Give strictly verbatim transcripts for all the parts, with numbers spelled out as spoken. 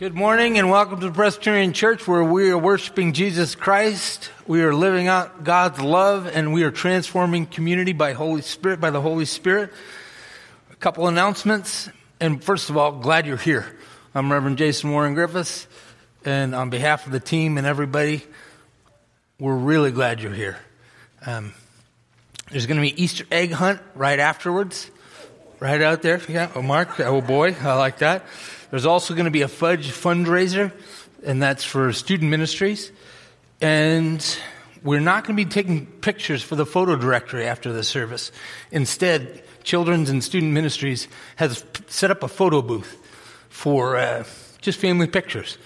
Good morning and welcome to the Presbyterian Church, where we are worshiping Jesus Christ, we are living out God's love, and we are transforming community by Holy Spirit, by the Holy Spirit. A couple announcements, and first of all, glad you're here. I'm Reverend Jason Warren Griffiths, and on behalf of the team and everybody, we're really glad you're here. Um, there's going to be an Easter egg hunt right afterwards, right out there. Yeah, oh, Mark, oh boy, I like that. There's also going to be a fudge fundraiser, and that's for student ministries. And we're not going to be taking pictures for the photo directory after the service. Instead, Children's and Student Ministries has set up a photo booth for uh, just family pictures.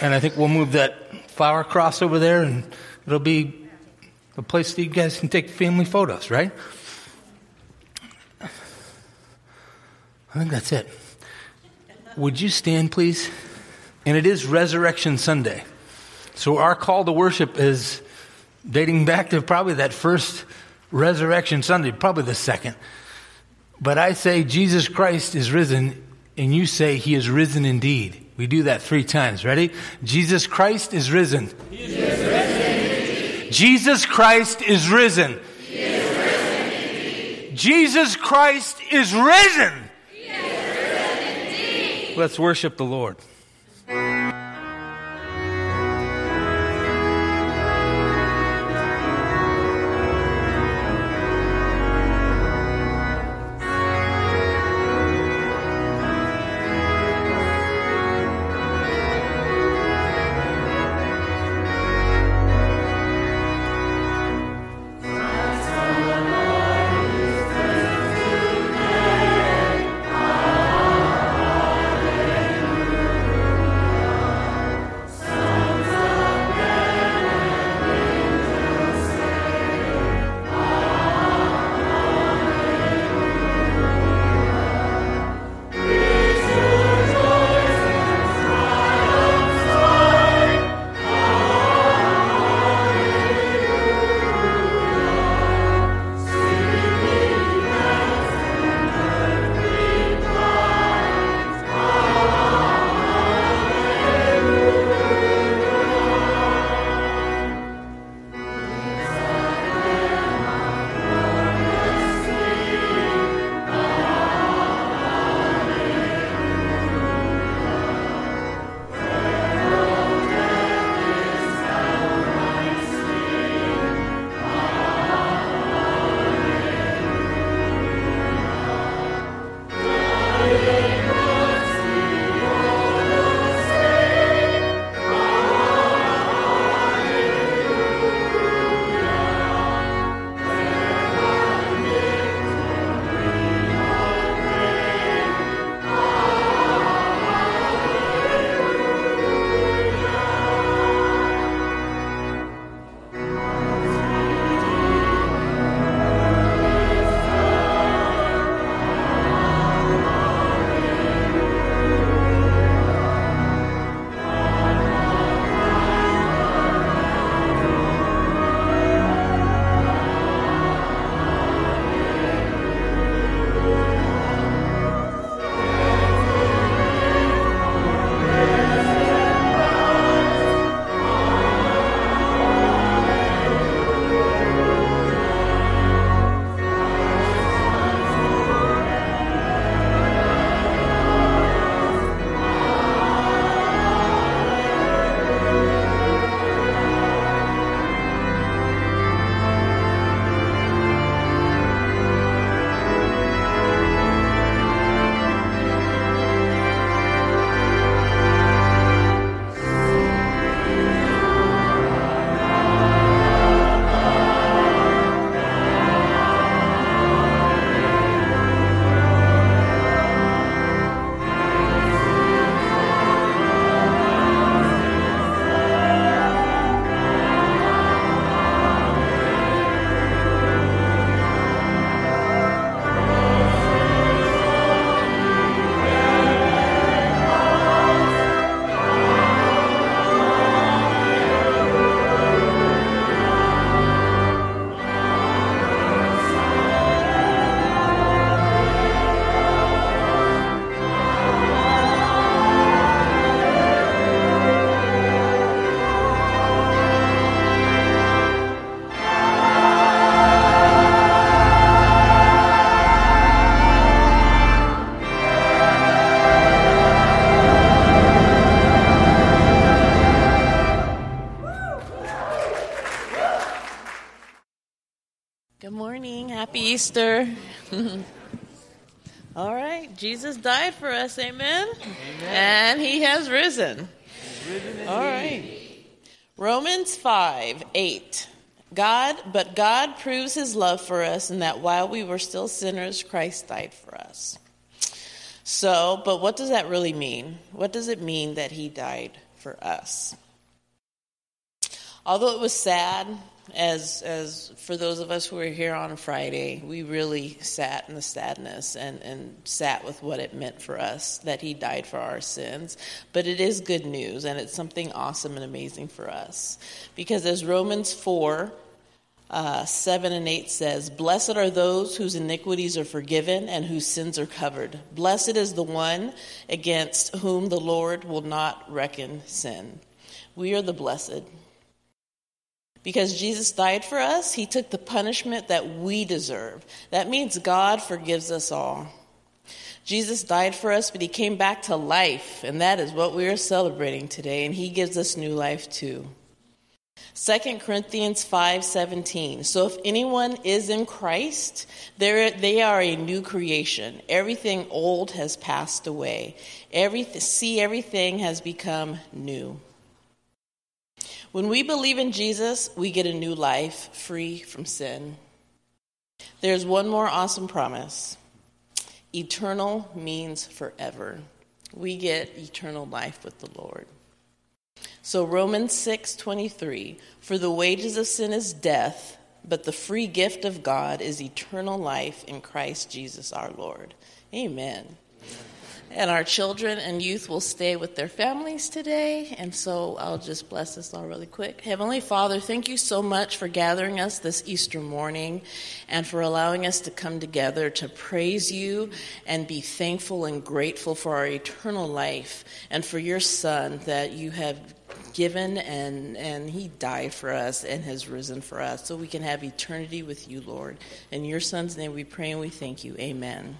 And I think we'll move that flower cross over there, and it'll be a place that you guys can take family photos, right? I think that's it. Would you stand, please? And it is Resurrection Sunday. So our call to worship is dating back to probably that first Resurrection Sunday, probably the second. But I say Jesus Christ is risen, and you say he is risen indeed. We do that three times. Ready? Jesus Christ is risen. He is risen indeed. Jesus Christ is risen. He is risen indeed. Jesus Christ is risen. Let's worship the Lord. Happy Easter. All right. Jesus died for us. Amen? Amen. And he has risen. He has risen all right. Romans five eight. God, but God proves his love for us in that while we were still sinners, Christ died for us. So, but what does that really mean? What does it mean that he died for us? Although it was sad, as as for those of us who were here on Friday, we really sat in the sadness and, and sat with what it meant for us, that he died for our sins. But it is good news, and it's something awesome and amazing for us. Because as Romans four, uh, seven and eight says, "Blessed are those whose iniquities are forgiven and whose sins are covered. Blessed is the one against whom the Lord will not reckon sin." We are the blessed. Because Jesus died for us, he took the punishment that we deserve. That means God forgives us all. Jesus died for us, but he came back to life, and that is what we are celebrating today, and he gives us new life too. Second Corinthians five seventeen. "So if anyone is in Christ, they are a new creation. Everything old has passed away. Every, see, everything has become new." When we believe in Jesus, we get a new life free from sin. There's one more awesome promise. Eternal means forever. We get eternal life with the Lord. So Romans six twenty-three, "For the wages of sin is death, but the free gift of God is eternal life in Christ Jesus our Lord." Amen. And our children and youth will stay with their families today. And so I'll just bless us all really quick. Heavenly Father, thank you so much for gathering us this Easter morning and for allowing us to come together to praise you and be thankful and grateful for our eternal life and for your Son that you have given and, and he died for us and has risen for us so we can have eternity with you, Lord. In your Son's name we pray and we thank you. Amen.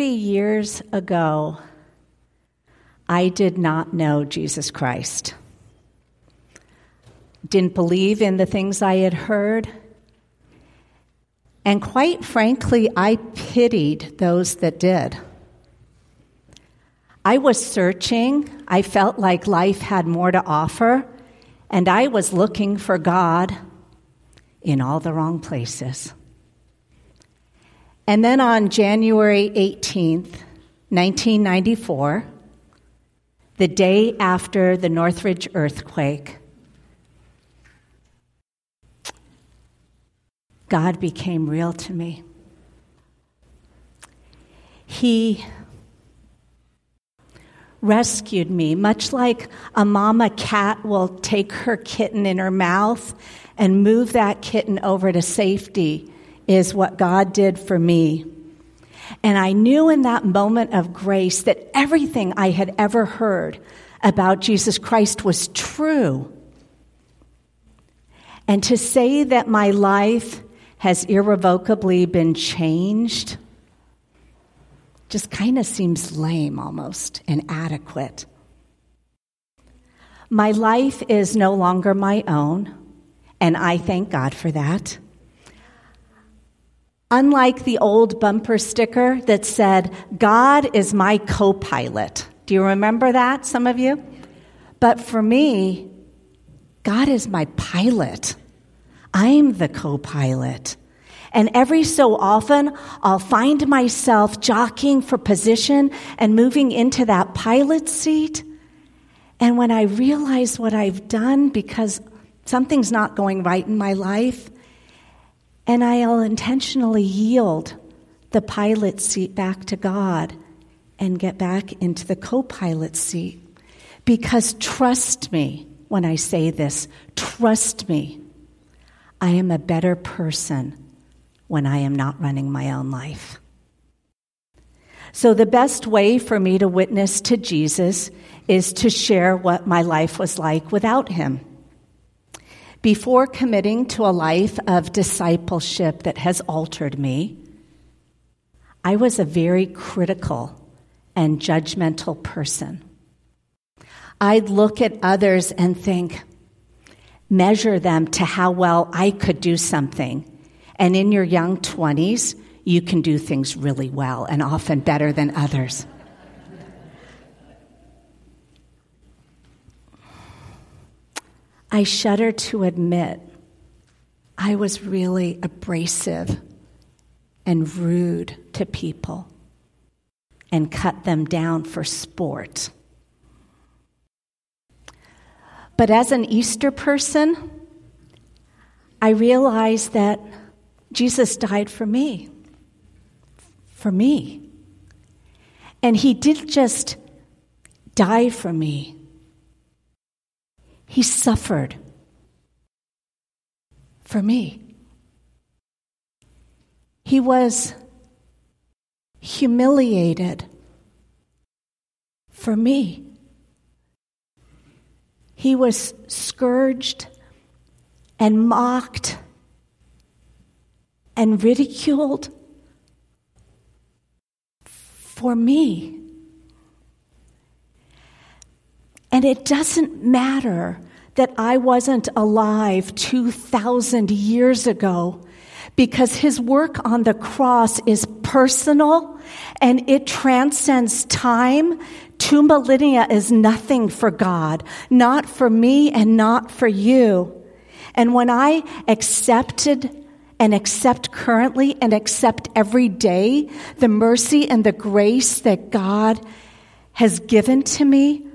Years ago, I did not know Jesus Christ. Didn't believe in the things I had heard. And quite frankly, I pitied those that did. I was searching. I felt like life had more to offer. And I was looking for God in all the wrong places. And then on January eighteenth, nineteen ninety-four, the day after the Northridge earthquake, God became real to me. He rescued me, much like a mama cat will take her kitten in her mouth and move that kitten over to safety. Is what God did for me. And I knew in that moment of grace that everything I had ever heard about Jesus Christ was true. And to say that my life has irrevocably been changed just kind of seems lame almost, inadequate. My life is no longer my own, and I thank God for that. Unlike the old bumper sticker that said, God is my co-pilot. Do you remember that, some of you? But for me, God is my pilot. I'm the co-pilot. And every so often, I'll find myself jockeying for position and moving into that pilot seat. And when I realize what I've done because something's not going right in my life, and I'll intentionally yield the pilot seat back to God and get back into the co-pilot seat. Because trust me when I say this, trust me, I am a better person when I am not running my own life. So the best way for me to witness to Jesus is to share what my life was like without him. Before committing to a life of discipleship that has altered me, I was a very critical and judgmental person. I'd look at others and think, measure them to how well I could do something. And in your young twenties, you can do things really well and often better than others. I shudder to admit I was really abrasive and rude to people and cut them down for sport. But as an Easter person, I realized that Jesus died for me, for me. And he didn't just die for me. He suffered for me. He was humiliated for me. He was scourged and mocked and ridiculed for me. And it doesn't matter that I wasn't alive two thousand years ago, because his work on the cross is personal and it transcends time. Two millennia is nothing for God, not for me and not for you. And when I accepted and accept currently and accept every day the mercy and the grace that God has given to me,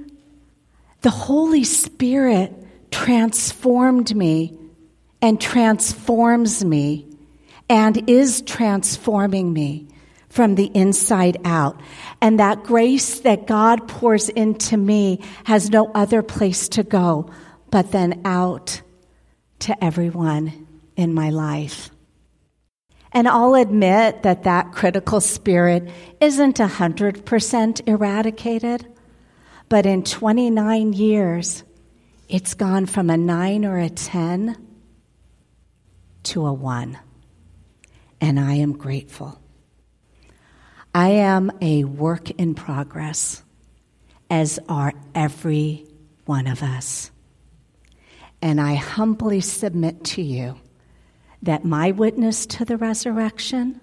the Holy Spirit transformed me and transforms me and is transforming me from the inside out. And that grace that God pours into me has no other place to go but then out to everyone in my life. And I'll admit that that critical spirit isn't one hundred percent eradicated, but in twenty-nine years, it's gone from a nine or a ten to a one. And I am grateful. I am a work in progress, as are every one of us. And I humbly submit to you that my witness to the resurrection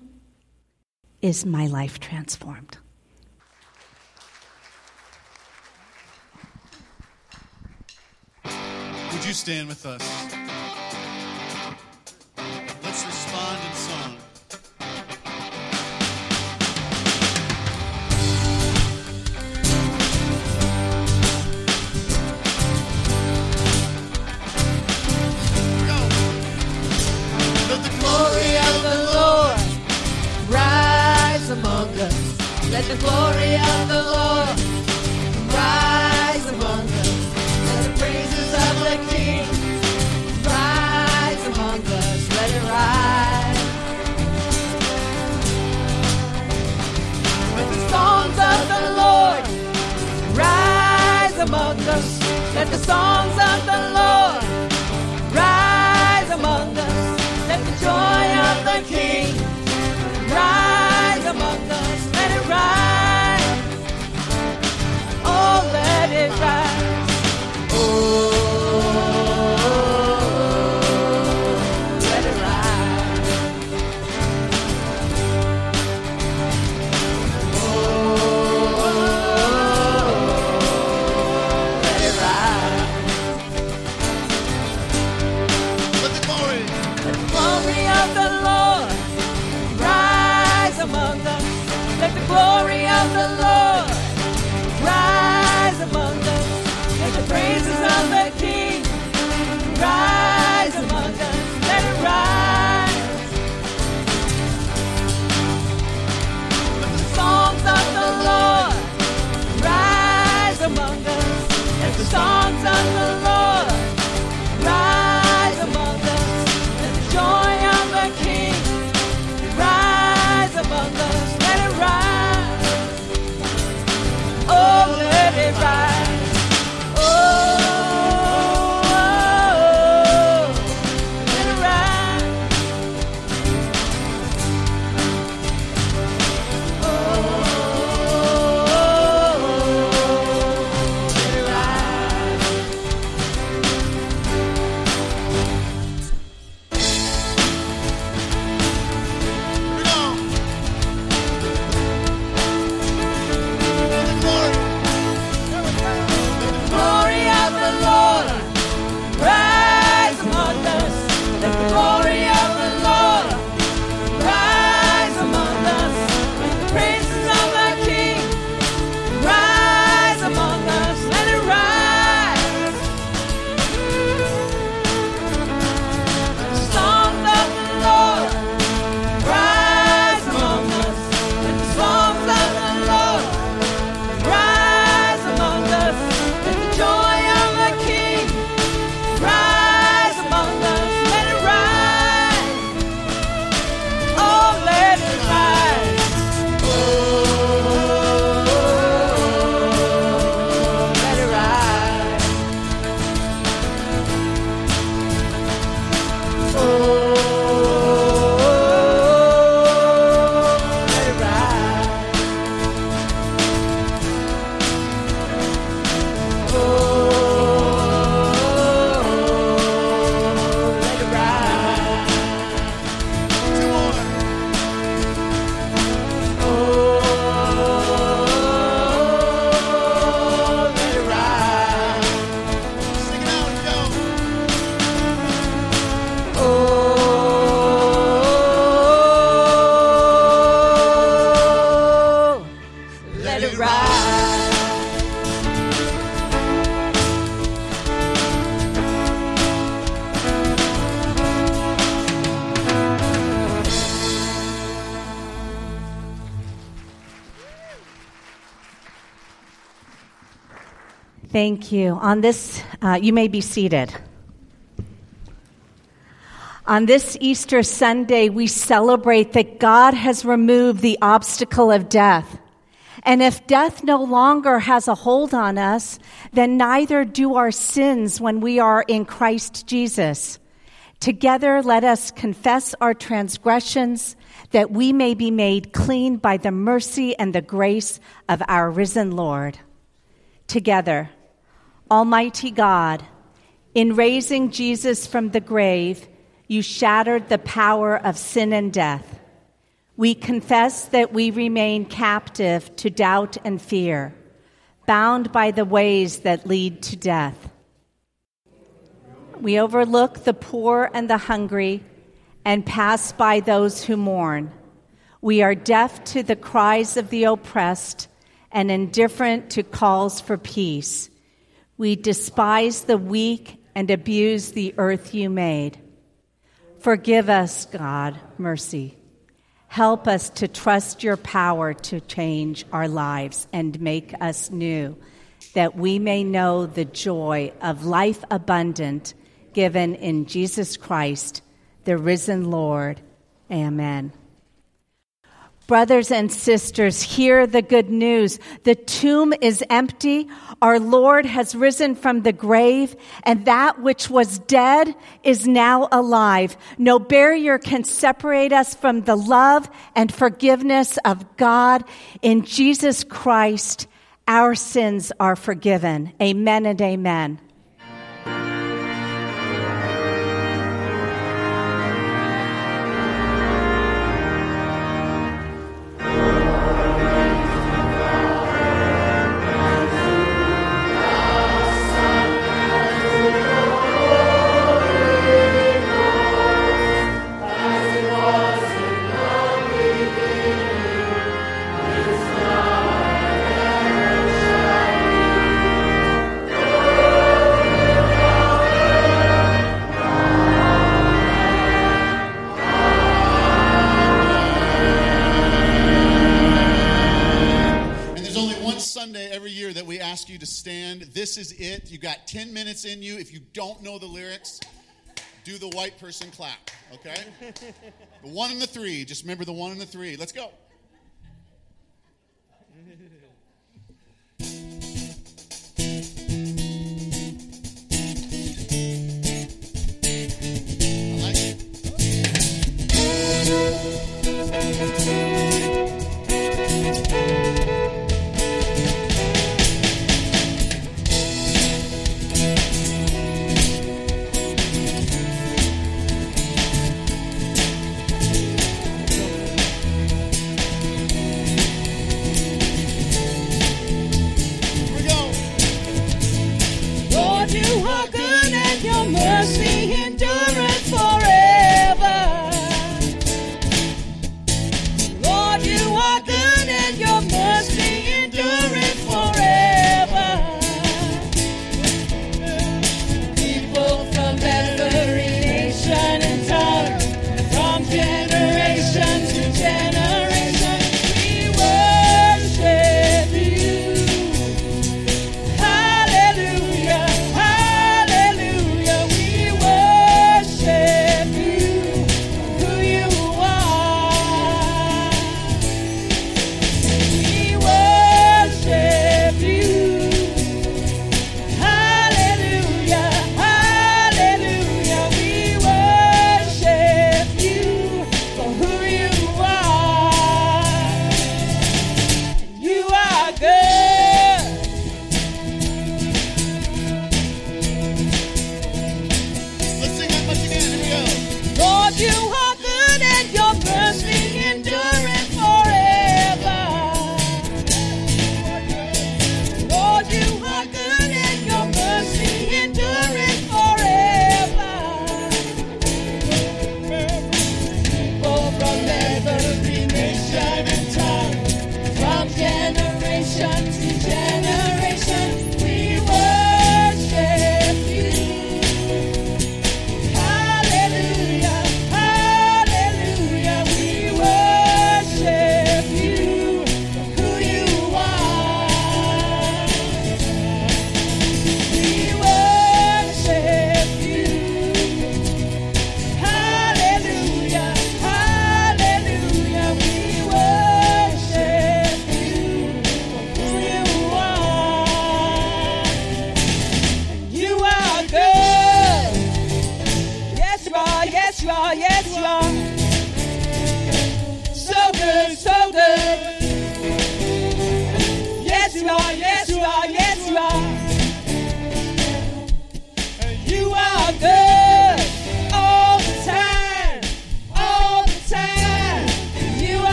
is my life transformed. Would you stand with us? Let's respond in song. Let the glory of the Lord rise among us. Let the praises of the King rise among us. Let it rise. Let the songs of the Lord rise among us. Let the songs of the Lord rise among us. Let the joy of the King rise among us. Rise. Oh, let it rise. Oh. Let the glory of the Lord rise among us. Let the praises of the King rise among us. Let it rise. Let the songs of the Lord rise among us. Let the songs of the Lord rise among us. Let the joy of the King rise among us. Let it rise. Oh, let it rise. Thank you. On this, uh, you may be seated. On this Easter Sunday, we celebrate that God has removed the obstacle of death. And if death no longer has a hold on us, then neither do our sins when we are in Christ Jesus. Together, let us confess our transgressions that we may be made clean by the mercy and the grace of our risen Lord. Together. Almighty God, in raising Jesus from the grave, you shattered the power of sin and death. We confess that we remain captive to doubt and fear, bound by the ways that lead to death. We overlook the poor and the hungry and pass by those who mourn. We are deaf to the cries of the oppressed and indifferent to calls for peace. We despise the weak and abuse the earth you made. Forgive us, God, mercy. Help us to trust your power to change our lives and make us new, that we may know the joy of life abundant given in Jesus Christ, the risen Lord. Amen. Brothers and sisters, hear the good news. The tomb is empty. Our Lord has risen from the grave, and that which was dead is now alive. No barrier can separate us from the love and forgiveness of God. In Jesus Christ, our sins are forgiven. Amen and amen. last Sunday every year that we ask you to stand. This is it. You got ten minutes in you. If you don't know the lyrics, do the white person clap, okay? The one and the three. Just remember the one and the three. Let's go.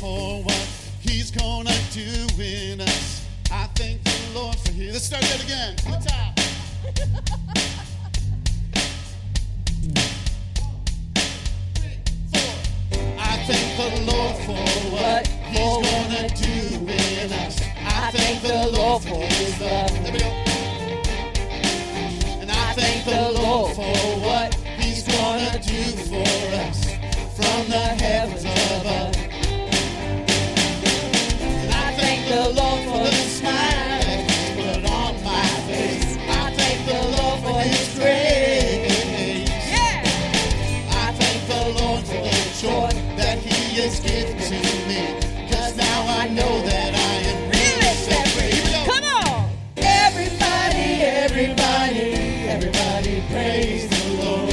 Lord for what he's gonna do in us. I thank the Lord for his. Let's start that again. From the top. one, two, three, four I thank the Lord for what he's gonna do in us. I thank the Lord for his love. There we go. Thank the Lord for what he's gonna do for us from the heavens above. And I thank the Lord for the smile he's put on my face. I thank the Lord for his grace. Yeah. I thank the Lord for the joy that he has given to me. Cause now I know that I am really set free. Come on! Everybody, everybody. Everybody praise the Lord.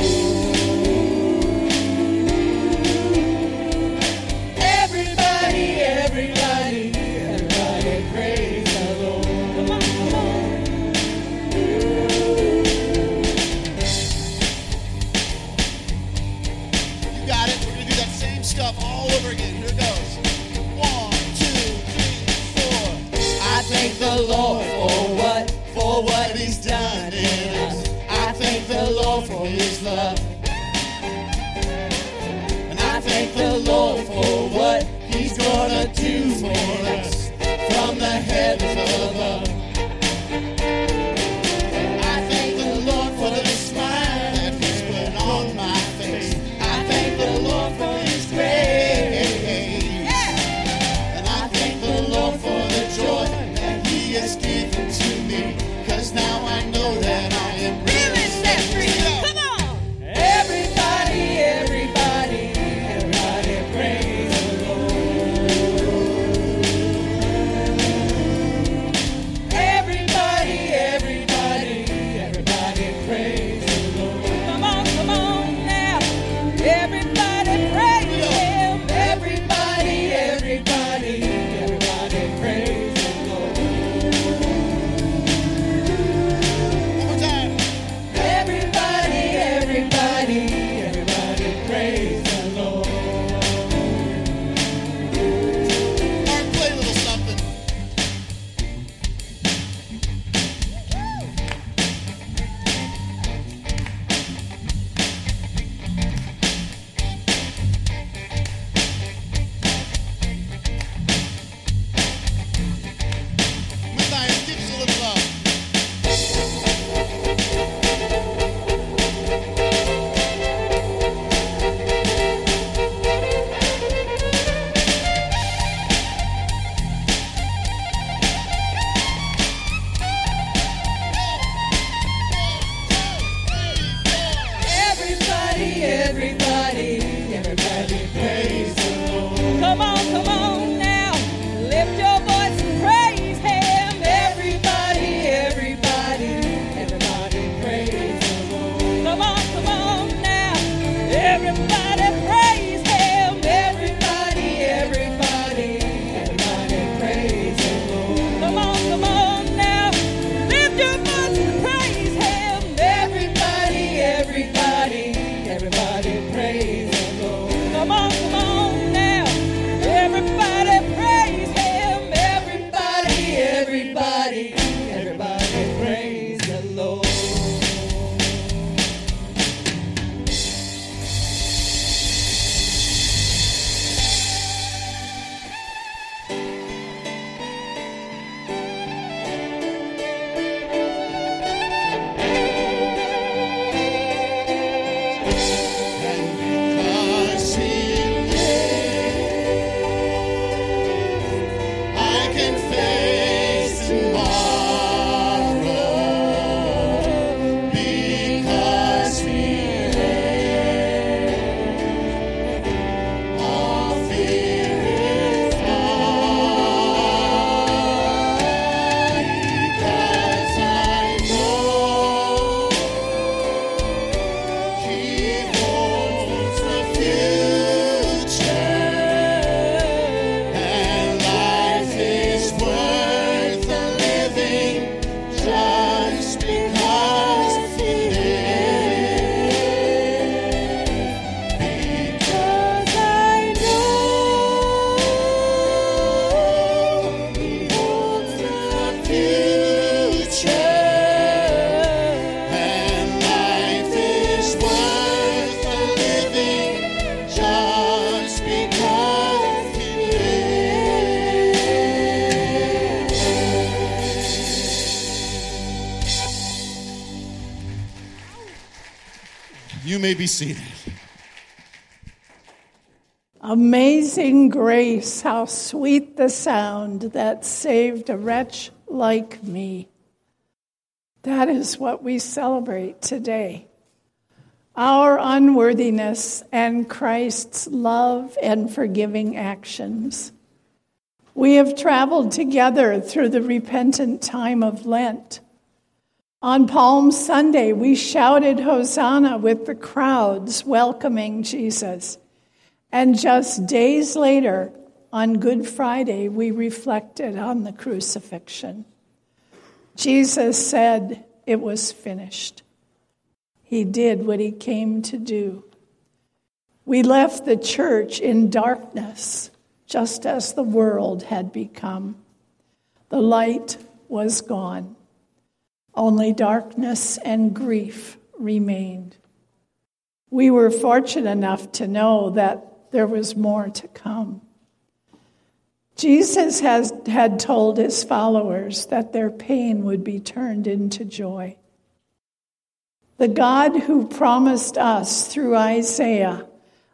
Everybody, everybody, everybody praise the Lord. Come on, come on. You got it. We're going to do that same stuff all over again. Here it goes. One, two, three, four. I thank the Lord for what, for what he's done in us. I thank the Lord for his love. And I thank the Lord for what he's gonna do for us from the heavens above. I thank the Lord for the smile that he's put on my face. I thank the Lord for his grace. And I thank the Lord for the joy that he has given to me. Cause now I know that I am real. Everybody, everybody, everybody praise the Lord. may be seated. Amazing grace, how sweet the sound that saved a wretch like me. That is what we celebrate today. Our unworthiness and Christ's love and forgiving actions. We have traveled together through the repentant time of Lent. On Palm Sunday, we shouted Hosanna with the crowds welcoming Jesus. And just days later, on Good Friday, we reflected on the crucifixion. Jesus said, "It was finished." He did what he came to do. We left the church in darkness, just as the world had become. The light was gone. Only darkness and grief remained. We were fortunate enough to know that there was more to come. Jesus has, had told his followers that their pain would be turned into joy. The God who promised us through Isaiah,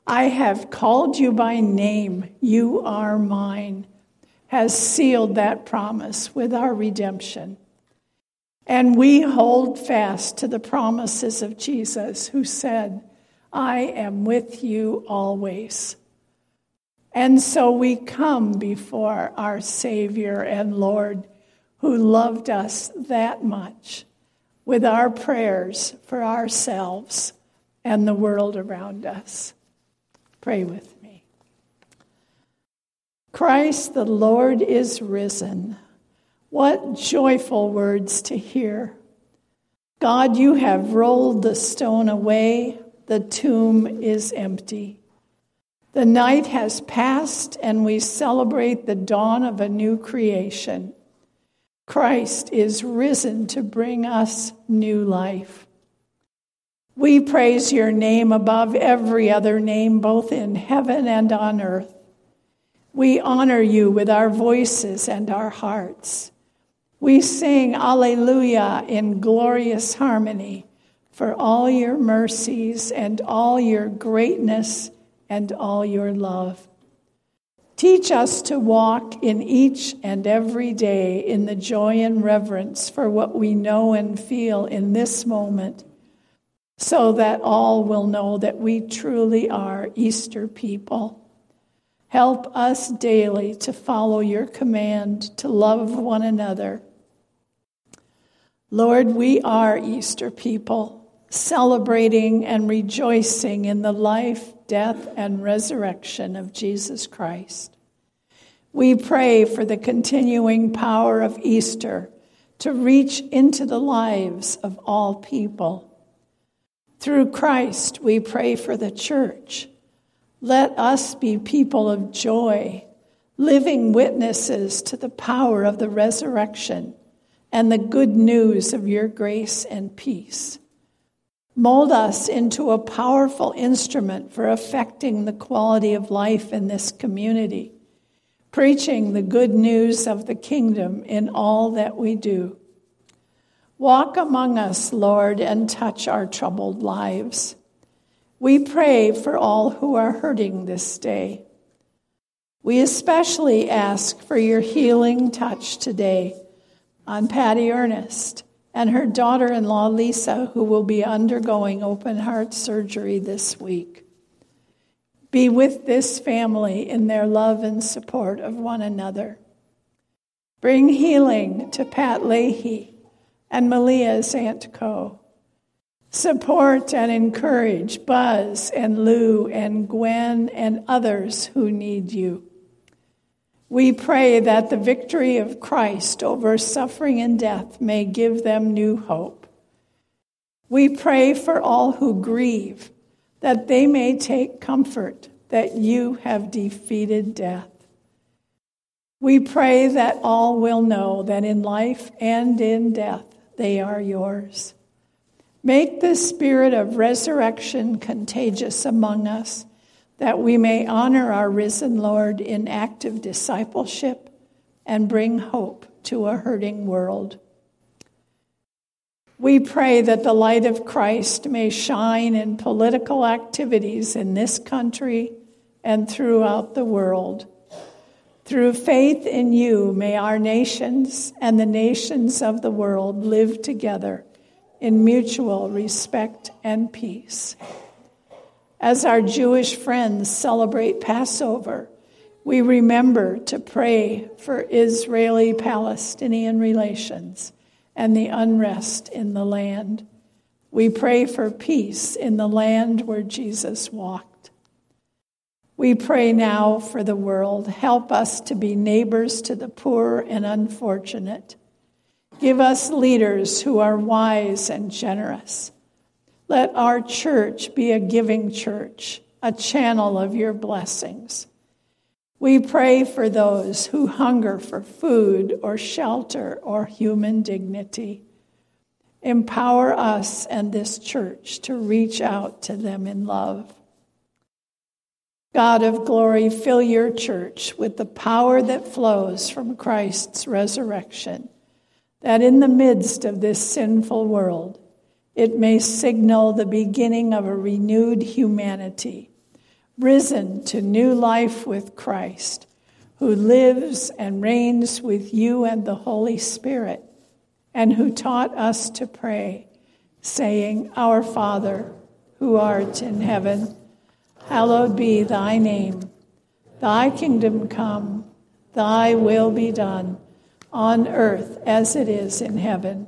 "I have called you by name, you are mine," has sealed that promise with our redemption. And we hold fast to the promises of Jesus, who said, "I am with you always." And so we come before our Savior and Lord, who loved us that much, with our prayers for ourselves and the world around us. Pray with me. Christ the Lord is risen. What joyful words to hear. God, you have rolled the stone away. The tomb is empty. The night has passed, and we celebrate the dawn of a new creation. Christ is risen to bring us new life. We praise your name above every other name, both in heaven and on earth. We honor you with our voices and our hearts. We sing Alleluia in glorious harmony for all your mercies and all your greatness and all your love. Teach us to walk in each and every day in the joy and reverence for what we know and feel in this moment, so that all will know that we truly are Easter people. Help us daily to follow your command to love one another. Lord, we are Easter people, celebrating and rejoicing in the life, death, and resurrection of Jesus Christ. We pray for the continuing power of Easter to reach into the lives of all people. Through Christ, we pray for the church. Let us be people of joy, living witnesses to the power of the resurrection and the good news of your grace and peace. Mold us into a powerful instrument for affecting the quality of life in this community, preaching the good news of the kingdom in all that we do. Walk among us, Lord, and touch our troubled lives. We pray for all who are hurting this day. We especially ask for your healing touch today on Patty Ernest and her daughter-in-law, Lisa, who will be undergoing open-heart surgery this week. Be with this family in their love and support of one another. Bring healing to Pat Leahy and Malia Santco. Support and encourage Buzz and Lou and Gwen and others who need you. We pray that the victory of Christ over suffering and death may give them new hope. We pray for all who grieve, that they may take comfort that you have defeated death. We pray that all will know that in life and in death they are yours. Make the spirit of resurrection contagious among us, that we may honor our risen Lord in active discipleship and bring hope to a hurting world. We pray that the light of Christ may shine in political activities in this country and throughout the world. Through faith in you, may our nations and the nations of the world live together in mutual respect and peace. As our Jewish friends celebrate Passover, we remember to pray for Israeli-Palestinian relations and the unrest in the land. We pray for peace in the land where Jesus walked. We pray now for the world. Help us to be neighbors to the poor and unfortunate. Give us leaders who are wise and generous. Let our church be a giving church, a channel of your blessings. We pray for those who hunger for food or shelter or human dignity. Empower us and this church to reach out to them in love. God of glory, fill your church with the power that flows from Christ's resurrection, that in the midst of this sinful world, it may signal the beginning of a renewed humanity, risen to new life with Christ, who lives and reigns with you and the Holy Spirit, and who taught us to pray, saying, Our Father, who art in heaven, hallowed be thy name. Thy kingdom come, thy will be done, on earth as it is in heaven.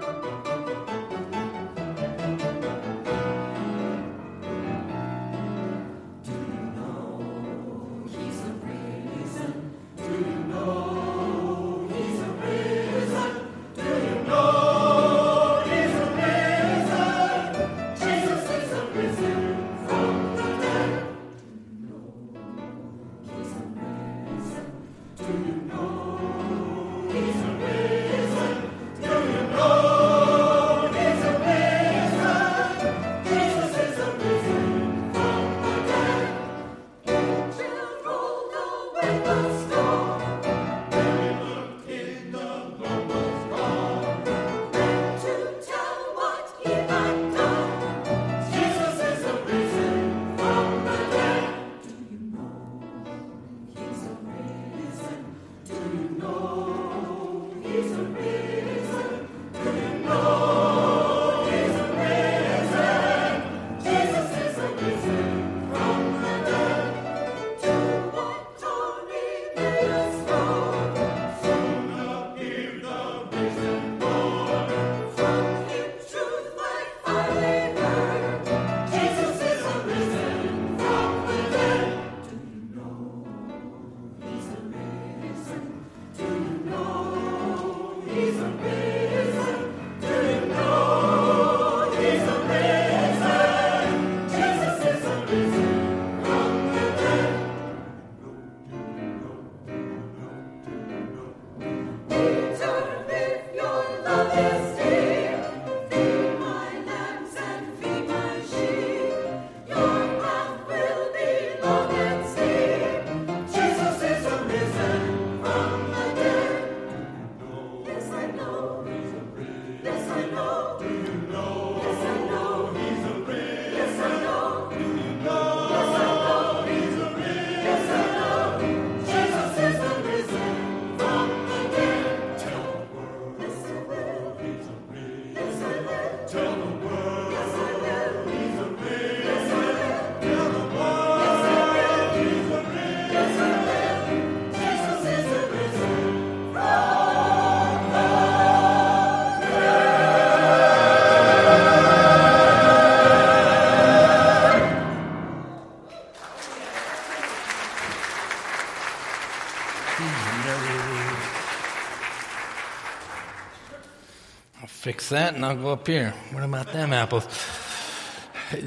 Fix that, and I'll go up here. What about them apples?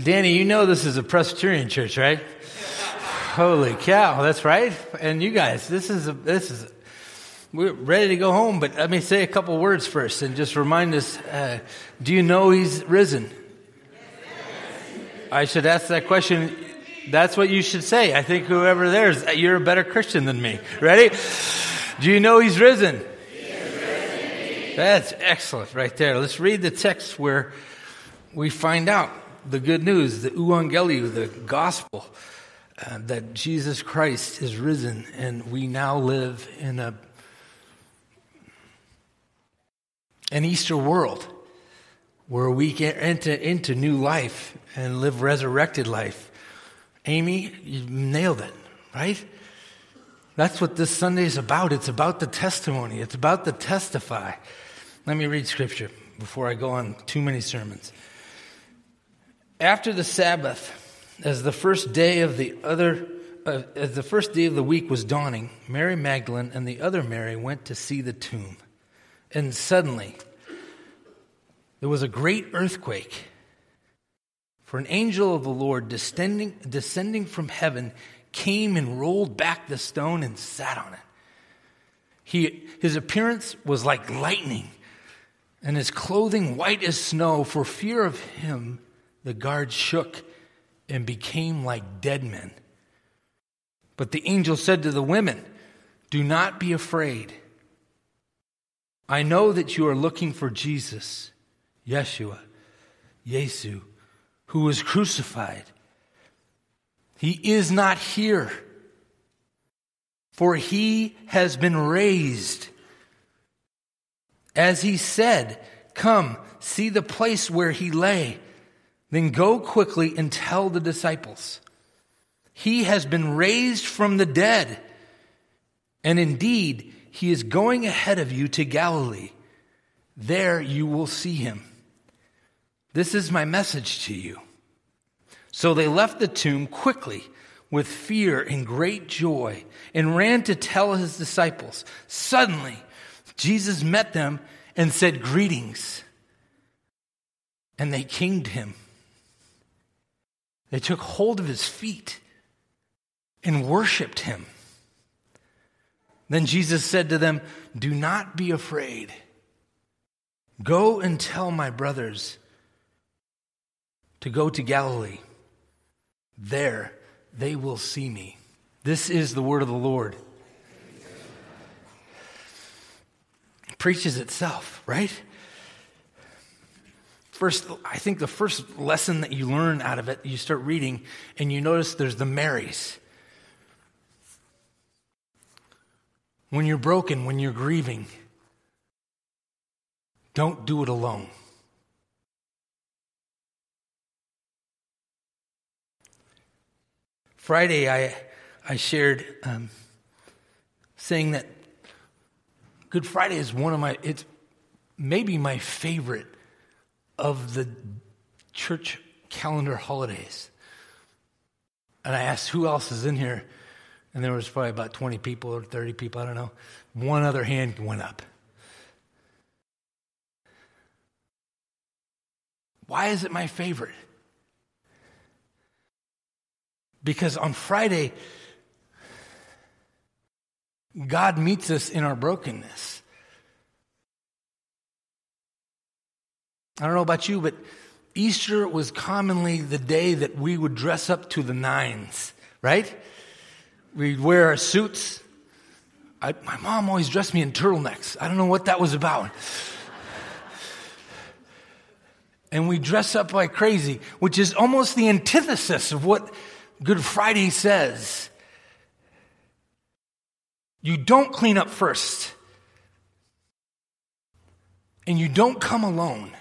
Danny, you know this is a Presbyterian church, right? Holy cow, that's right. And you guys, this is, a, this is, we're ready to go home, but let me say a couple words first and just remind us, uh, do you know he's risen? I should ask that question. That's what you should say. I think whoever there is, you're a better Christian than me. Ready? Do you know he's risen? He is risen. That's excellent right there. Let's read the text where we find out the good news, the euangelion, the gospel, uh, that Jesus Christ is risen, and we now live in a an Easter world where we can enter into new life and live resurrected life. Amy, you nailed it, right? That's what this Sunday is about. It's about the testimony. It's about the testify. Let me read scripture before I go on too many sermons. After the Sabbath, as the first day of the other, uh, as the first day of the week was dawning, Mary Magdalene and the other Mary went to see the tomb. And suddenly, there was a great earthquake. For an angel of the Lord descending, descending from heaven came and rolled back the stone and sat on it. He, his appearance was like lightning, and his clothing white as snow. For fear of him, the guards shook and became like dead men. But the angel said to the women, "Do not be afraid. I know that you are looking for Jesus, Yeshua, Yesu, who was crucified. He is not here, for he has been raised. As he said, come, see the place where he lay. Then go quickly and tell the disciples. He has been raised from the dead, and indeed, he is going ahead of you to Galilee. There you will see him. This is my message to you." So they left the tomb quickly with fear and great joy and ran to tell his disciples. Suddenly, Jesus met them and said, "Greetings." And they kinged him. They took hold of his feet and worshiped him. Then Jesus said to them, "Do not be afraid. Go and tell my brothers to go to Galilee. There they will see me." This is the word of the Lord. It preaches itself, right? First, I think the first lesson that you learn out of it, you start reading and you notice there's the Marys. When you're broken, when you're grieving, don't do it alone. Friday, I I shared um, saying that Good Friday is one of my, it's maybe my favorite of the church calendar holidays. And I asked who else is in here, and there was probably about twenty people or thirty people, I don't know. One other hand went up. Why is it my favorite? Because on Friday, God meets us in our brokenness. I don't know about you, but Easter was commonly the day that we would dress up to the nines, right? We'd wear our suits. I, my mom always dressed me in turtlenecks. I don't know what that was about. And we dress up like crazy, which is almost the antithesis of what Good Friday says. You don't clean up first, and you don't come alone.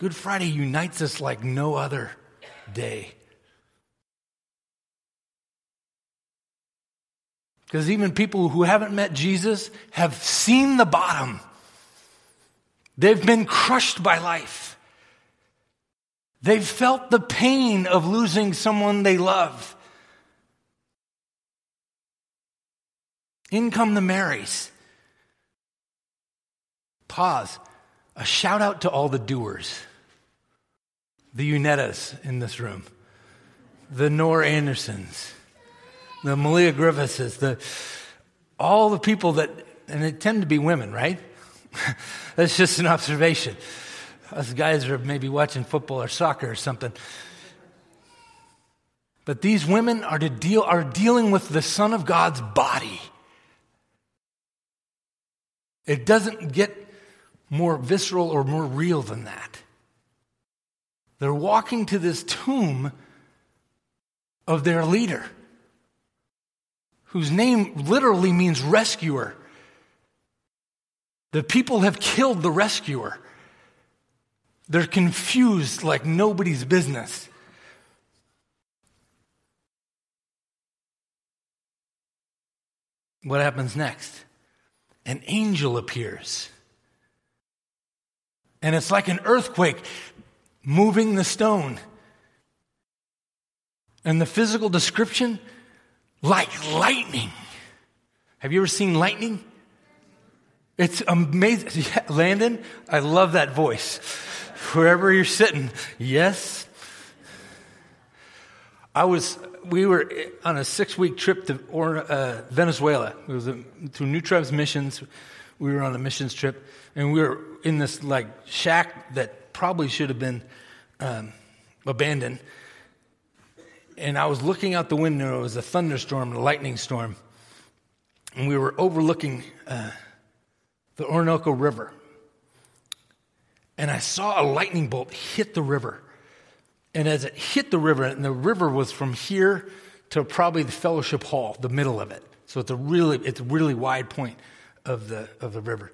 Good Friday unites us like no other day. Because even people who haven't met Jesus have seen the bottom. They've been crushed by life. They've felt the pain of losing someone they love. In come the Marys. Pause. A shout out to all the doers. the Unetas in this room, the Noor Andersons, the Malia Griffiths, the all the people that, and they tend to be women, right? That's just an observation. Us guys are maybe watching football or soccer or something. But these women are to deal are dealing with the Son of God's body. It doesn't get more visceral or more real than that. They're walking to this tomb of their leader, whose name literally means rescuer. The people have killed the rescuer. They're confused like nobody's business. What happens next? An angel appears. And it's like an earthquake moving the stone. And the physical description, like lightning. Have you ever seen lightning? It's amazing. Yeah, Landon, I love that voice. Wherever you're sitting, yes. I was, we were on a six-week trip to or, uh, Venezuela. It was a, through New Tribes Missions. We were on a missions trip, and we were in this like shack that probably should have been um, abandoned. And I was looking out the window. It was a thunderstorm, a lightning storm, and we were overlooking uh, the Orinoco River. And I saw a lightning bolt hit the river. And as it hit the river, and the river was from here to probably the Fellowship Hall, the middle of it. So it's a really, it's a really wide point of the of the river.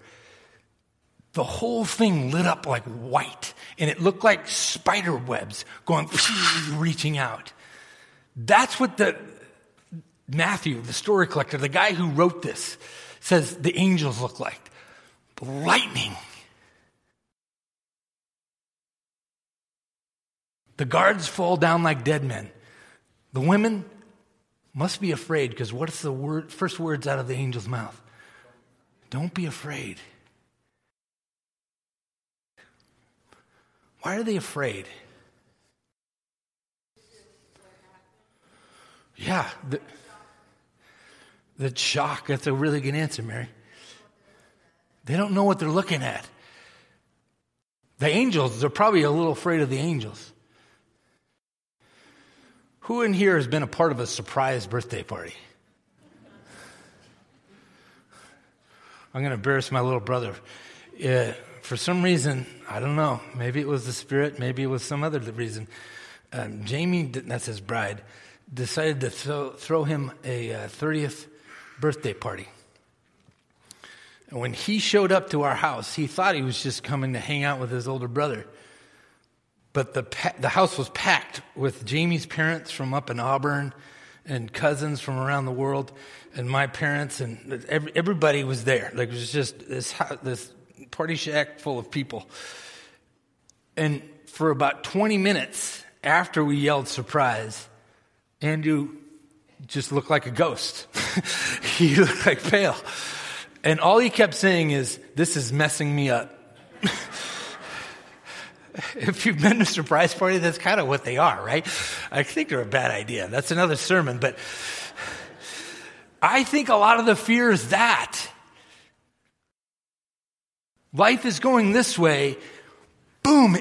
The whole thing lit up like white, and it looked like spider webs going reaching out. That's what the Matthew, the story collector, the guy who wrote this, says the angels look like. Lightning. The guards fall down like dead men. The women must be afraid, because what's the word, first words out of the angel's mouth? Don't be afraid. Why are they afraid? Yeah, the, the shock. That's a really good answer, Mary. They don't know what they're looking at. The angels, they're probably a little afraid of the angels. Who in here has been a part of a surprise birthday party? I'm going to embarrass my little brother. Uh, for some reason, I don't know, maybe it was the Spirit, maybe it was some other reason. Um, Jamie, that's his bride, decided to throw, throw him a uh, thirtieth birthday party. And when he showed up to our house, he thought he was just coming to hang out with his older brother. But the pa- the house was packed with Jamie's parents from up in Auburn and cousins from around the world and my parents, and every, everybody was there. Like, it was just this house, this party shack full of people. And for about twenty minutes after we yelled surprise, Andrew just looked like a ghost. He looked like pale. And all he kept saying is, this is messing me up. If you've been to a surprise party, that's kind of what they are, right? I think they're a bad idea. That's another sermon. But I think a lot of the fear is that. Life is going this way. Boom.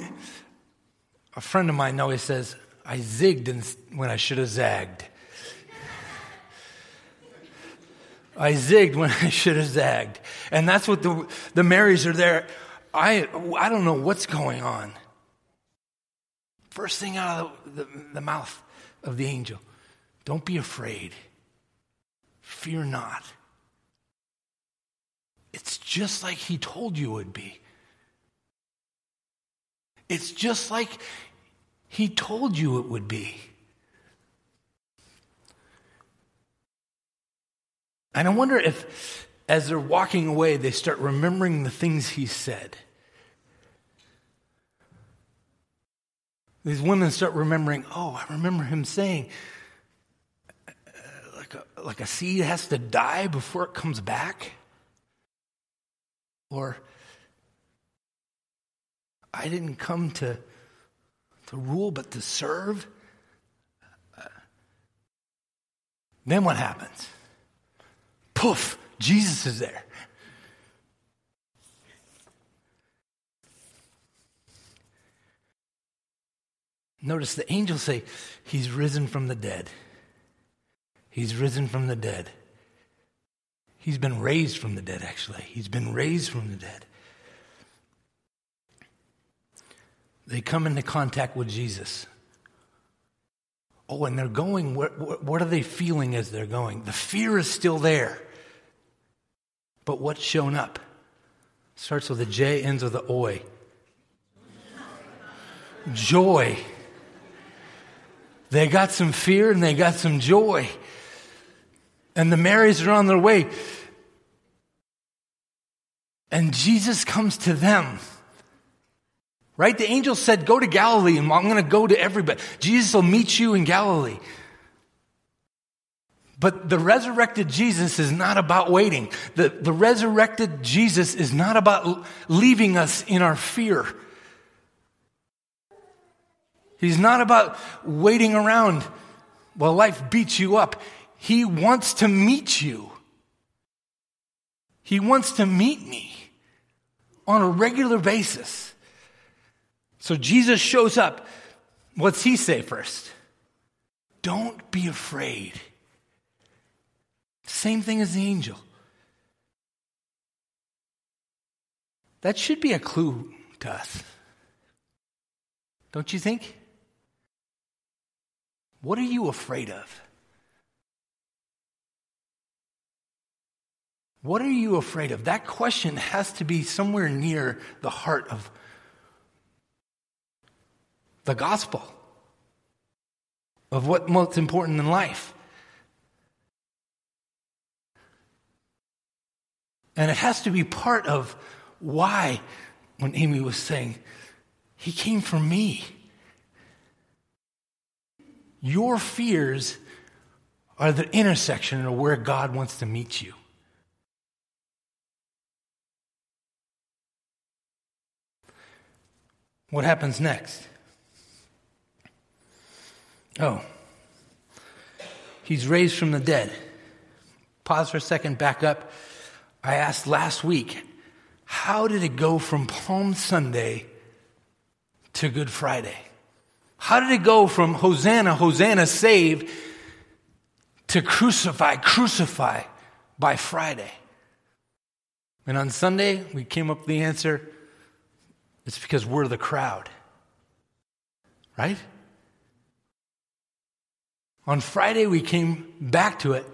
A friend of mine always says, I zigged when I should have zagged. I zigged when I should have zagged. And that's what the the Marys are there. I I don't know what's going on. First thing out of the, the, the mouth of the angel. Don't be afraid. Fear not. It's just like he told you it would be. It's just like he told you it would be. And I wonder if, as they're walking away, they start remembering the things he said. These women start remembering, oh, I remember him saying, uh, like a, like a seed has to die before it comes back. Or, I didn't come to to rule, but to serve. Uh, then what happens? Poof, Jesus is there. Notice the angels say, he's risen from the dead. He's risen from the dead. He's been raised from the dead, actually. He's been raised from the dead. They come into contact with Jesus. Oh, and they're going, what, what are they feeling as they're going? The fear is still there. But what's shown up? Starts with a J, ends with an O I. Joy. They got some fear and they got some joy. And the Marys are on their way. And Jesus comes to them. Right? The angel said, go to Galilee and I'm going to go to everybody. Jesus will meet you in Galilee. But the resurrected Jesus is not about waiting. The, the resurrected Jesus is not about leaving us in our fear. He's not about waiting around while life beats you up. He wants to meet you. He wants to meet me on a regular basis. So Jesus shows up. What's he say first? Don't be afraid. Same thing as the angel. That should be a clue to us. Don't you think? What are you afraid of? What are you afraid of? That question has to be somewhere near the heart of the gospel, of what's most important in life. And it has to be part of why, when Amy was saying, he came for me. Your fears are the intersection of where God wants to meet you. What happens next? Oh, he's raised from the dead. Pause for a second, back up. I asked last week, how did it go from Palm Sunday to Good Friday? How did it go from Hosanna, Hosanna, save, to crucify, crucify by Friday? And on Sunday, we came up with the answer, it's because we're the crowd, right? On Friday, we came back to it,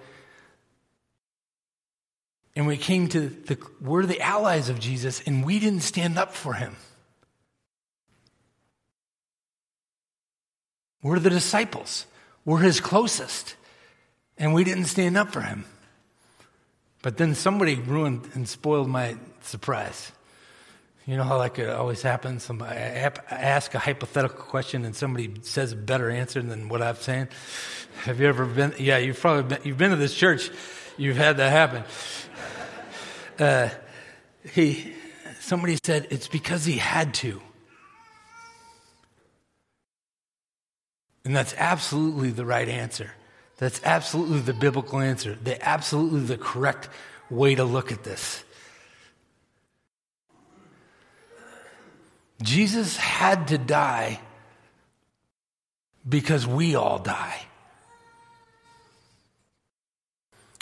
and we came to the, we're the allies of Jesus, and we didn't stand up for him. We're the disciples. We're his closest. And we didn't stand up for him. But then somebody ruined and spoiled my surprise. You know how that could always happen? Somebody, I ask a hypothetical question and somebody says a better answer than what I'm saying. Have you ever been? Yeah, you've probably been, you've been to this church. You've had that happen. Uh, he, somebody said, it's because he had to. And that's absolutely the right answer. That's absolutely the biblical answer. That's absolutely the correct way to look at this. Jesus had to die because we all die.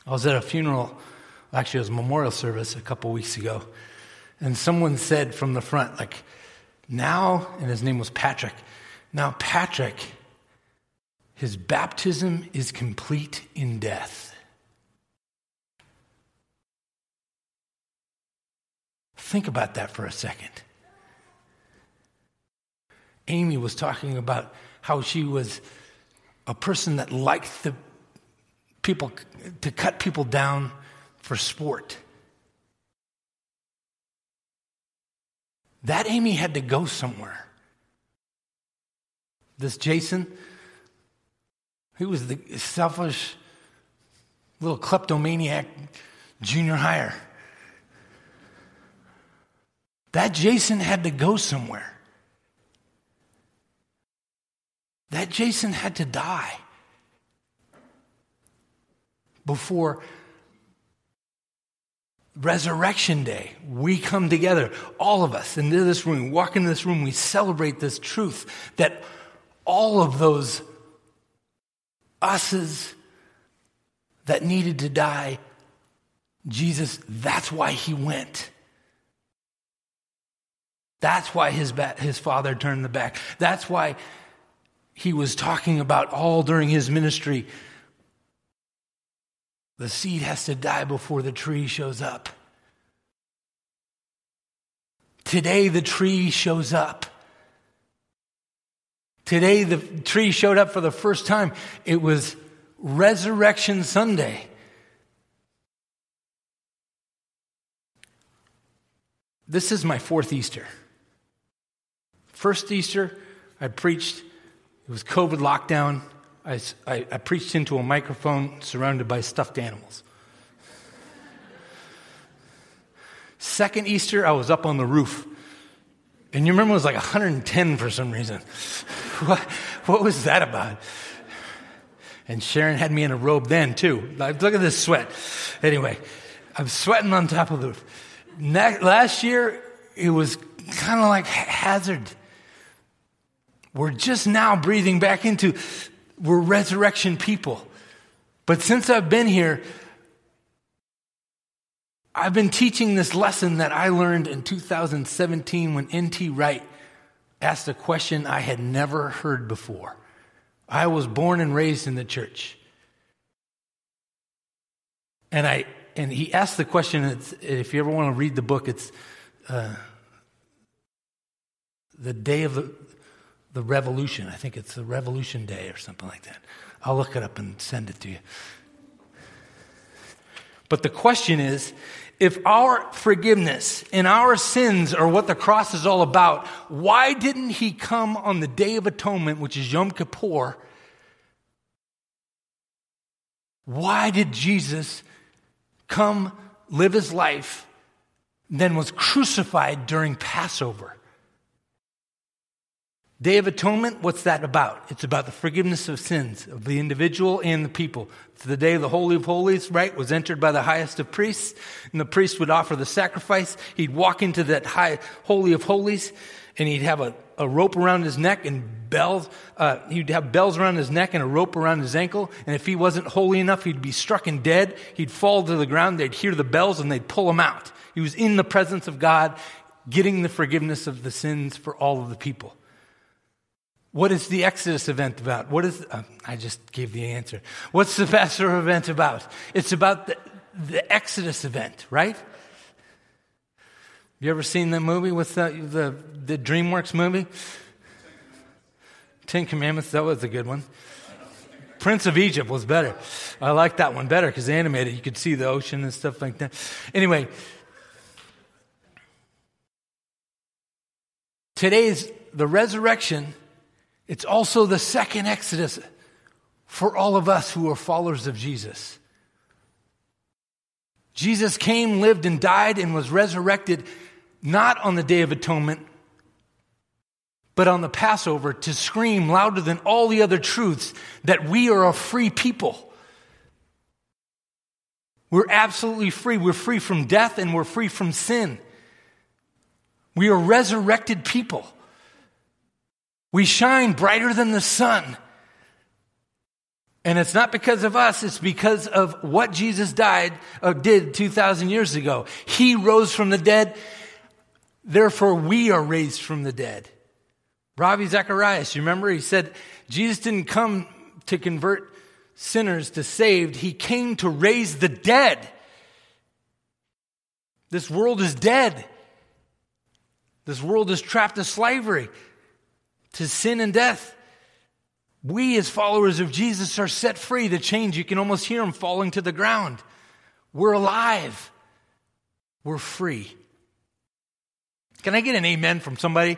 I was at a funeral, actually it was a memorial service a couple weeks ago, and someone said from the front, like, now, and his name was Patrick, now Patrick, his baptism is complete in death. Think about that for a second. Amy was talking about how she was a person that liked the people to cut people down for sport. That Amy had to go somewhere. This Jason, he was the selfish little kleptomaniac junior hire. That Jason had to go somewhere. That Jason had to die before Resurrection Day. We come together, all of us, into this room, walk into this room, we celebrate this truth that all of those us's that needed to die, Jesus, that's why he went. That's why his ba- his father turned the back. That's why he was talking about all during his ministry. The seed has to die before the tree shows up. Today the tree shows up. Today the tree showed up for the first time. It was Resurrection Sunday. This is my fourth Easter. First Easter, I preached. It was COVID lockdown. I, I, I preached into a microphone surrounded by stuffed animals. Second Easter, I was up on the roof. And you remember it was like one hundred ten for some reason. What, what was that about? And Sharon had me in a robe then, too. Like, look at this sweat. Anyway, I'm sweating on top of the roof. Ne- last year, it was kind of like hazard. We're just now breathing back into, we're resurrection people. But since I've been here, I've been teaching this lesson that I learned in two thousand seventeen when N T Wright asked a question I had never heard before. I was born and raised in the church. And I and he asked the question, it's, if you ever want to read the book, it's uh, the day of the, the revolution. I think it's the Revolution Day or something like that. I'll look it up and send it to you. But the question is, if our forgiveness and our sins are what the cross is all about, why didn't he come on the Day of Atonement, which is Yom Kippur? Why did Jesus come, live his life, then was crucified during Passover? Day of Atonement, what's that about? It's about the forgiveness of sins of the individual and the people. It's the day the Holy of Holies, right, was entered by the highest of priests, and the priest would offer the sacrifice. He'd walk into that high Holy of Holies, and he'd have a, a rope around his neck and bells. Uh, he'd have bells around his neck and a rope around his ankle, and if he wasn't holy enough, he'd be struck and dead. He'd fall to the ground. They'd hear the bells, and they'd pull him out. He was in the presence of God, getting the forgiveness of the sins for all of the people. What is the Exodus event about? What is, uh, I just gave the answer. What's the Passover event about? It's about the, the Exodus event, right? You ever seen that movie? What's that, the, the DreamWorks movie? Ten Commandments, that was a good one. Prince of Egypt was better. I like that one better because animated, you could see the ocean and stuff like that. Anyway, today's the resurrection. It's also the second Exodus for all of us who are followers of Jesus. Jesus came, lived, and died and was resurrected not on the Day of Atonement, but on the Passover to scream louder than all the other truths that we are a free people. We're absolutely free. We're free from death and we're free from sin. We are resurrected people. We shine brighter than the sun. And it's not because of us, it's because of what Jesus died or did two thousand years ago. He rose from the dead, therefore we are raised from the dead. Ravi Zacharias, you remember, he said, Jesus didn't come to convert sinners to saved, he came to raise the dead. This world is dead. This world is trapped in slavery to sin and death. We as followers of Jesus are set free to change. You can almost hear them falling to the ground. We're alive. We're free. Can I get an amen from somebody?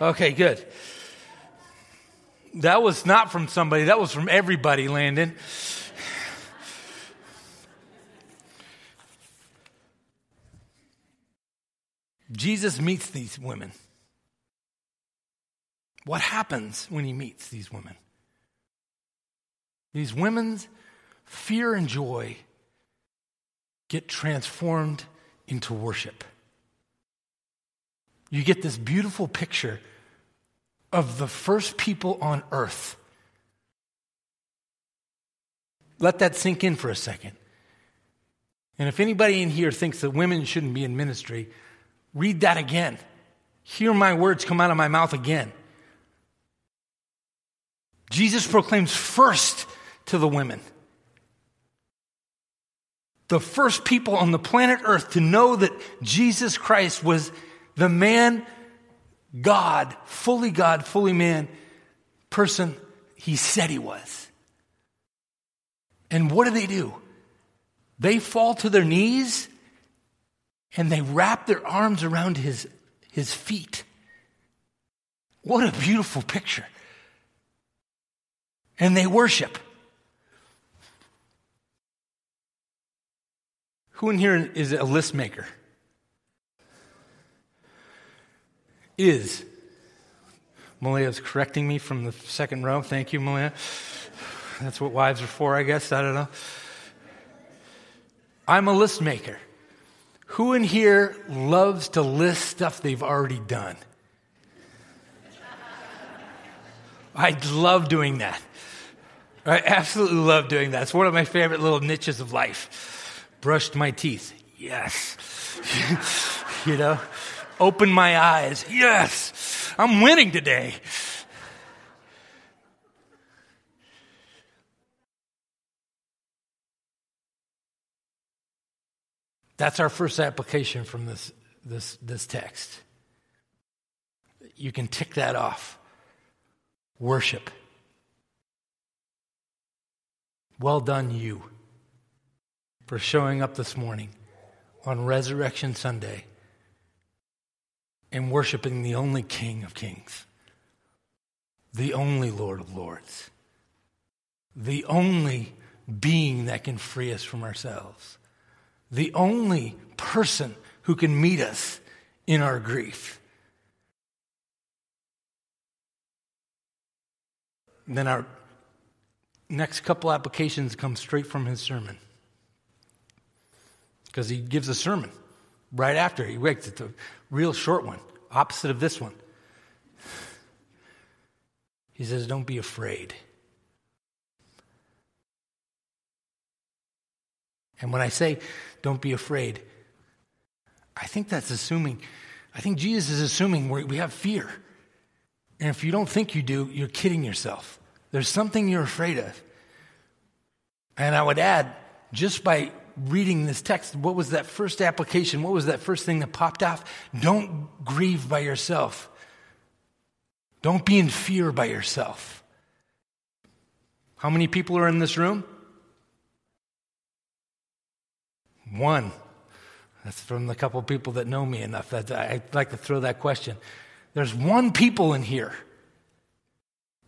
Okay, good. That was not from somebody. That was from everybody, Landon. Jesus meets these women. What happens when he meets these women? These women's fear and joy get transformed into worship. You get this beautiful picture of the first people on earth. Let that sink in for a second. And if anybody in here thinks that women shouldn't be in ministry, read that again. Hear my words come out of my mouth again. Jesus proclaims first to the women. The first people on the planet Earth to know that Jesus Christ was the man, God, fully God, fully man, person he said he was. And what do they do? They fall to their knees and they wrap their arms around his, his feet. What a beautiful picture. And they worship. Who in here is a list maker? Is. Malia is correcting me from the second row. Thank you, Malia. That's what wives are for, I guess. I don't know. I'm a list maker. Who in here loves to list stuff they've already done? I love doing that. I absolutely love doing that. It's one of my favorite little niches of life. Brushed my teeth, yes. You know, opened my eyes, yes. I'm winning today. That's our first application from this this this text. You can tick that off. Worship. Well done, you. For showing up this morning on Resurrection Sunday and worshiping the only King of Kings, the only Lord of Lords, the only being that can free us from ourselves, the only person who can meet us in our grief. And then our next couple applications come straight from his sermon. Because he gives a sermon right after. He wakes it's a real short one, opposite of this one. He says, don't be afraid. And when I say don't be afraid, I think that's assuming, I think Jesus is assuming we have fear. And if you don't think you do, you're kidding yourself. There's something you're afraid of. And I would add, just by reading this text, what was that first application? What was that first thing that popped off? Don't grieve by yourself. Don't be in fear by yourself. How many people are in this room? One. That's from the couple people that know me enough. That I like to throw that question. There's one people in here.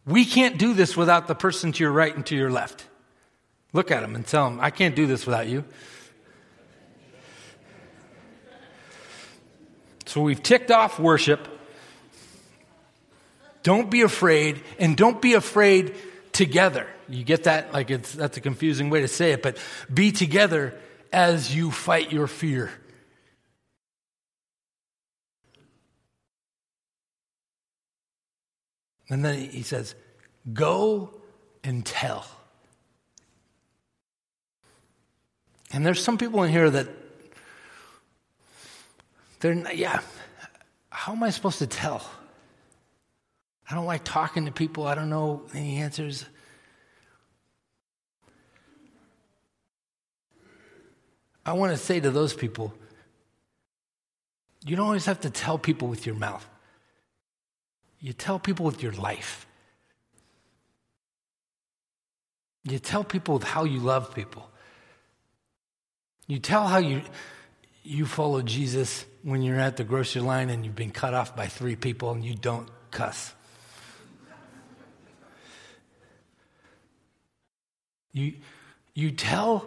We can't do this without the person to your right and to your left. Look at him and tell him, I can't do this without you. So we've ticked off worship. Don't be afraid, and don't be afraid together. You get that? Like it's that's a confusing way to say it, but be together as you fight your fear. And then he says, go and tell. And there's some people in here that, they're not, yeah, how am I supposed to tell? I don't like talking to people. I don't know any answers. I want to say to those people, you don't always have to tell people with your mouth. You tell people with your life. You tell people with how you love people. You tell how you you follow Jesus when you're at the grocery line and you've been cut off by three people and you don't cuss. You you tell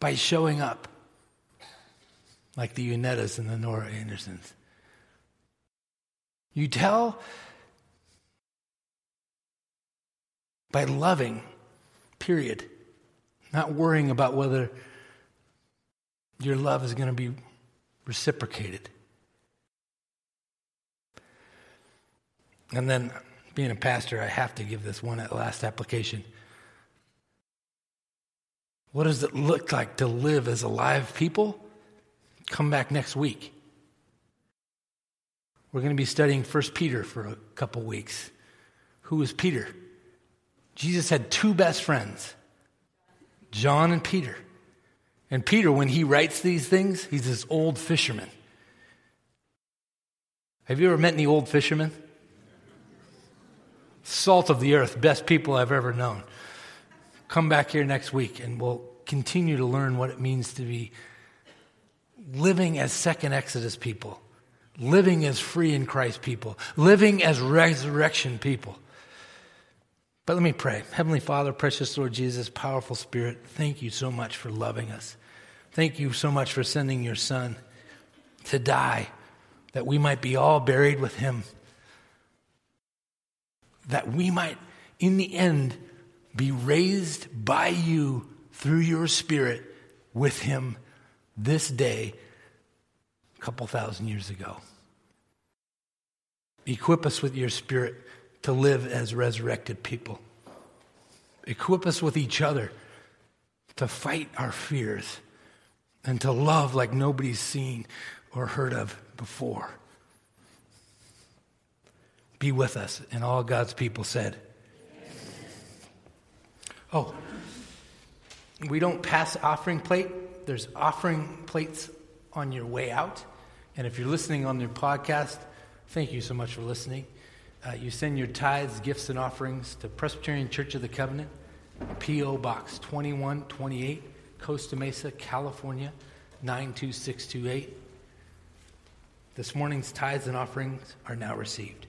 by showing up, like the Unetas and the Noor Andersons. You tell by loving, period. Not worrying about whether your love is going to be reciprocated. And then, being a pastor, I have to give this one at last application. What does it look like to live as alive people? Come back next week. We're going to be studying First Peter for a couple weeks. Who was Peter? Jesus had two best friends, John and Peter. And Peter, when he writes these things, he's this old fisherman. Have you ever met any old fishermen? Salt of the earth, best people I've ever known. Come back here next week and we'll continue to learn what it means to be living as second Exodus people, living as free in Christ people, living as resurrection people. But let me pray. Heavenly Father, precious Lord Jesus, powerful Spirit, thank you so much for loving us. Thank you so much for sending your Son to die, that we might be all buried with him, that we might, in the end, be raised by you through your Spirit with him this day, a couple thousand years ago. Equip us with your Spirit to live as resurrected people. Equip us with each other to fight our fears and to love like nobody's seen or heard of before. Be with us. And all God's people said, oh, we don't pass offering plate. There's offering plates on your way out. And if you're listening on your podcast, thank you so much for listening. Uh, you send your tithes, gifts, and offerings to Presbyterian Church of the Covenant, P O Box twenty-one twenty-eight, Costa Mesa, California, nine two six two eight. This morning's tithes and offerings are now received.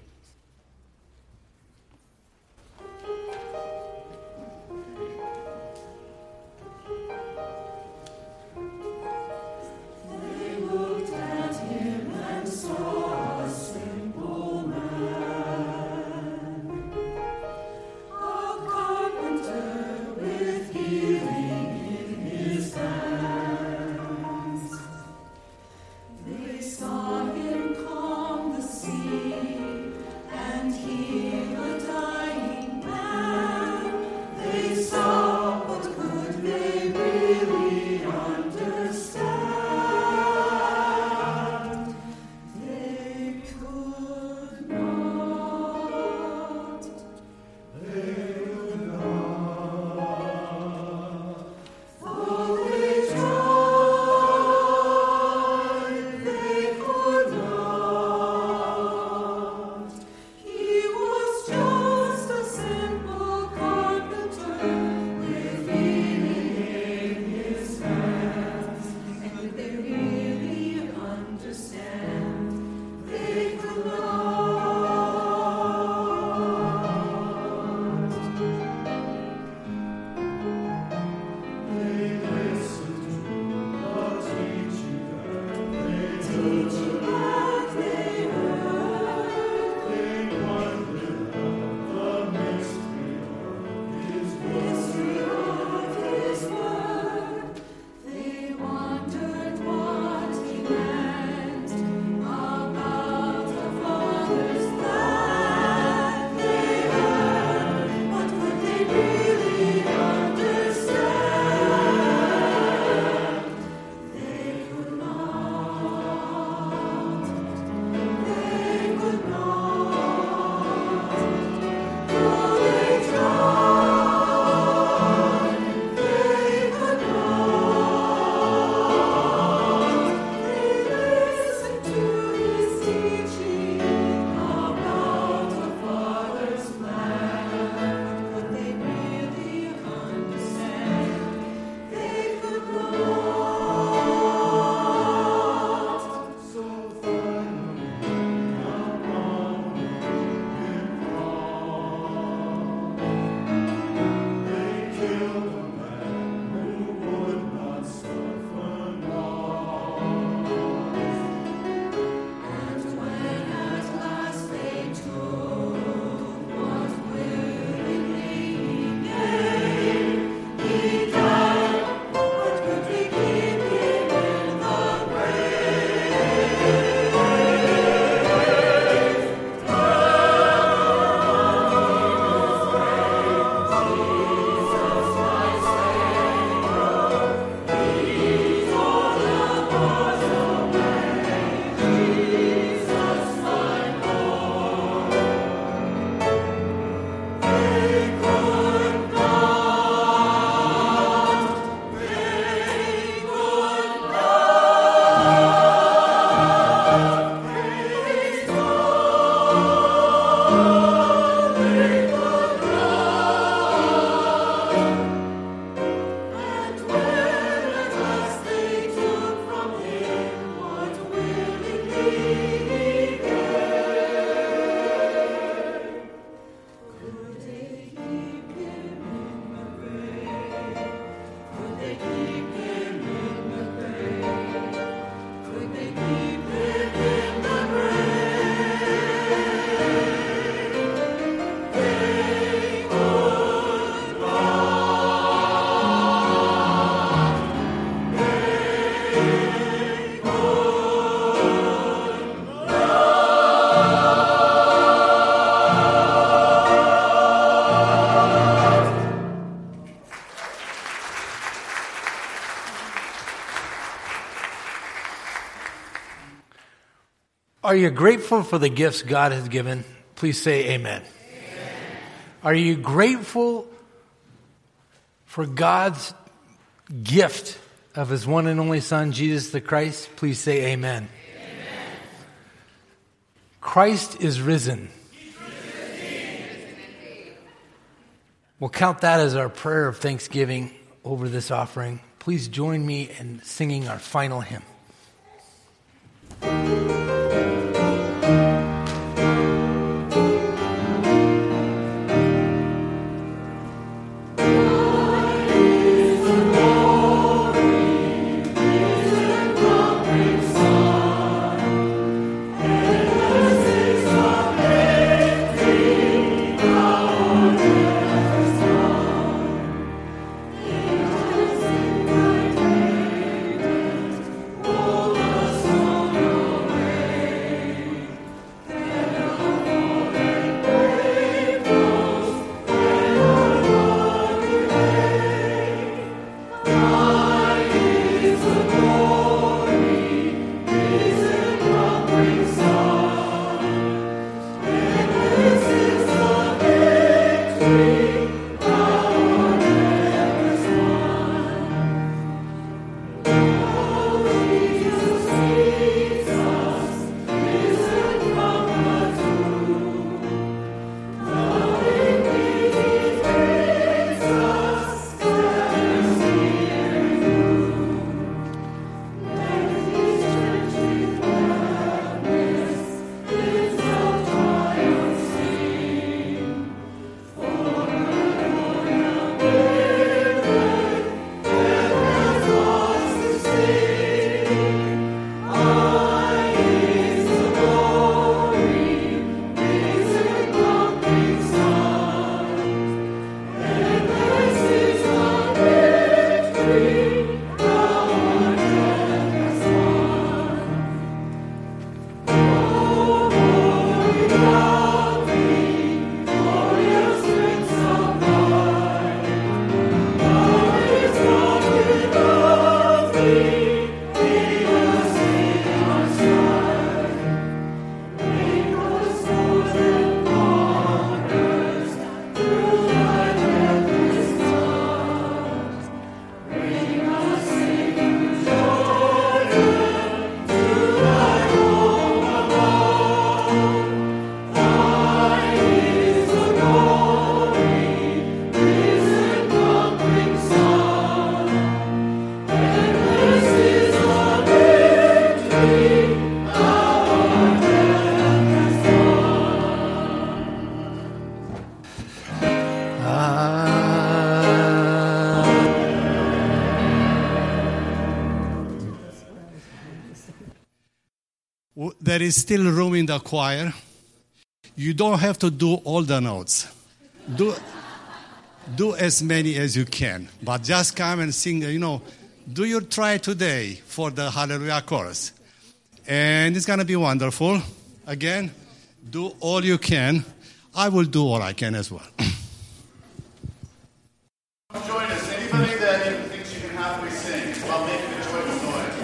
Are you grateful for the gifts God has given? Please say amen. Amen. Are you grateful for God's gift of his one and only Son, Jesus the Christ? Please say amen. Amen. Christ is risen. We'll count that as our prayer of thanksgiving over this offering. Please join me in singing our final hymn. There is still room in the choir. You don't have to do all the notes. Do, do as many as you can. But just come and sing, you know, do your try today for the Hallelujah chorus. And it's going to be wonderful. Again, do all you can. I will do all I can as well.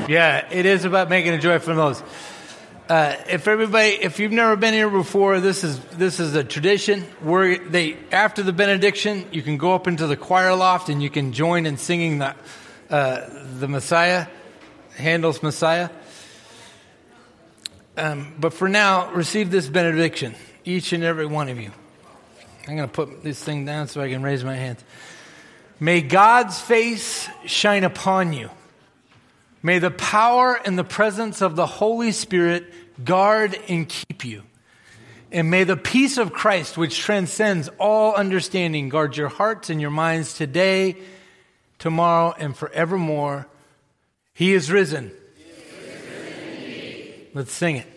Yeah, it is about making a joyful noise. Uh, if everybody, if you've never been here before, this is this is a tradition where they after the benediction, you can go up into the choir loft and you can join in singing the uh, the Messiah, Handel's Messiah. Um, but for now, receive this benediction, each and every one of you. I'm going to put this thing down so I can raise my hands. May God's face shine upon you. May the power and the presence of the Holy Spirit guard and keep you. And may the peace of Christ, which transcends all understanding, guard your hearts and your minds today, tomorrow, and forevermore. He is risen. He is risen indeed. Let's sing it.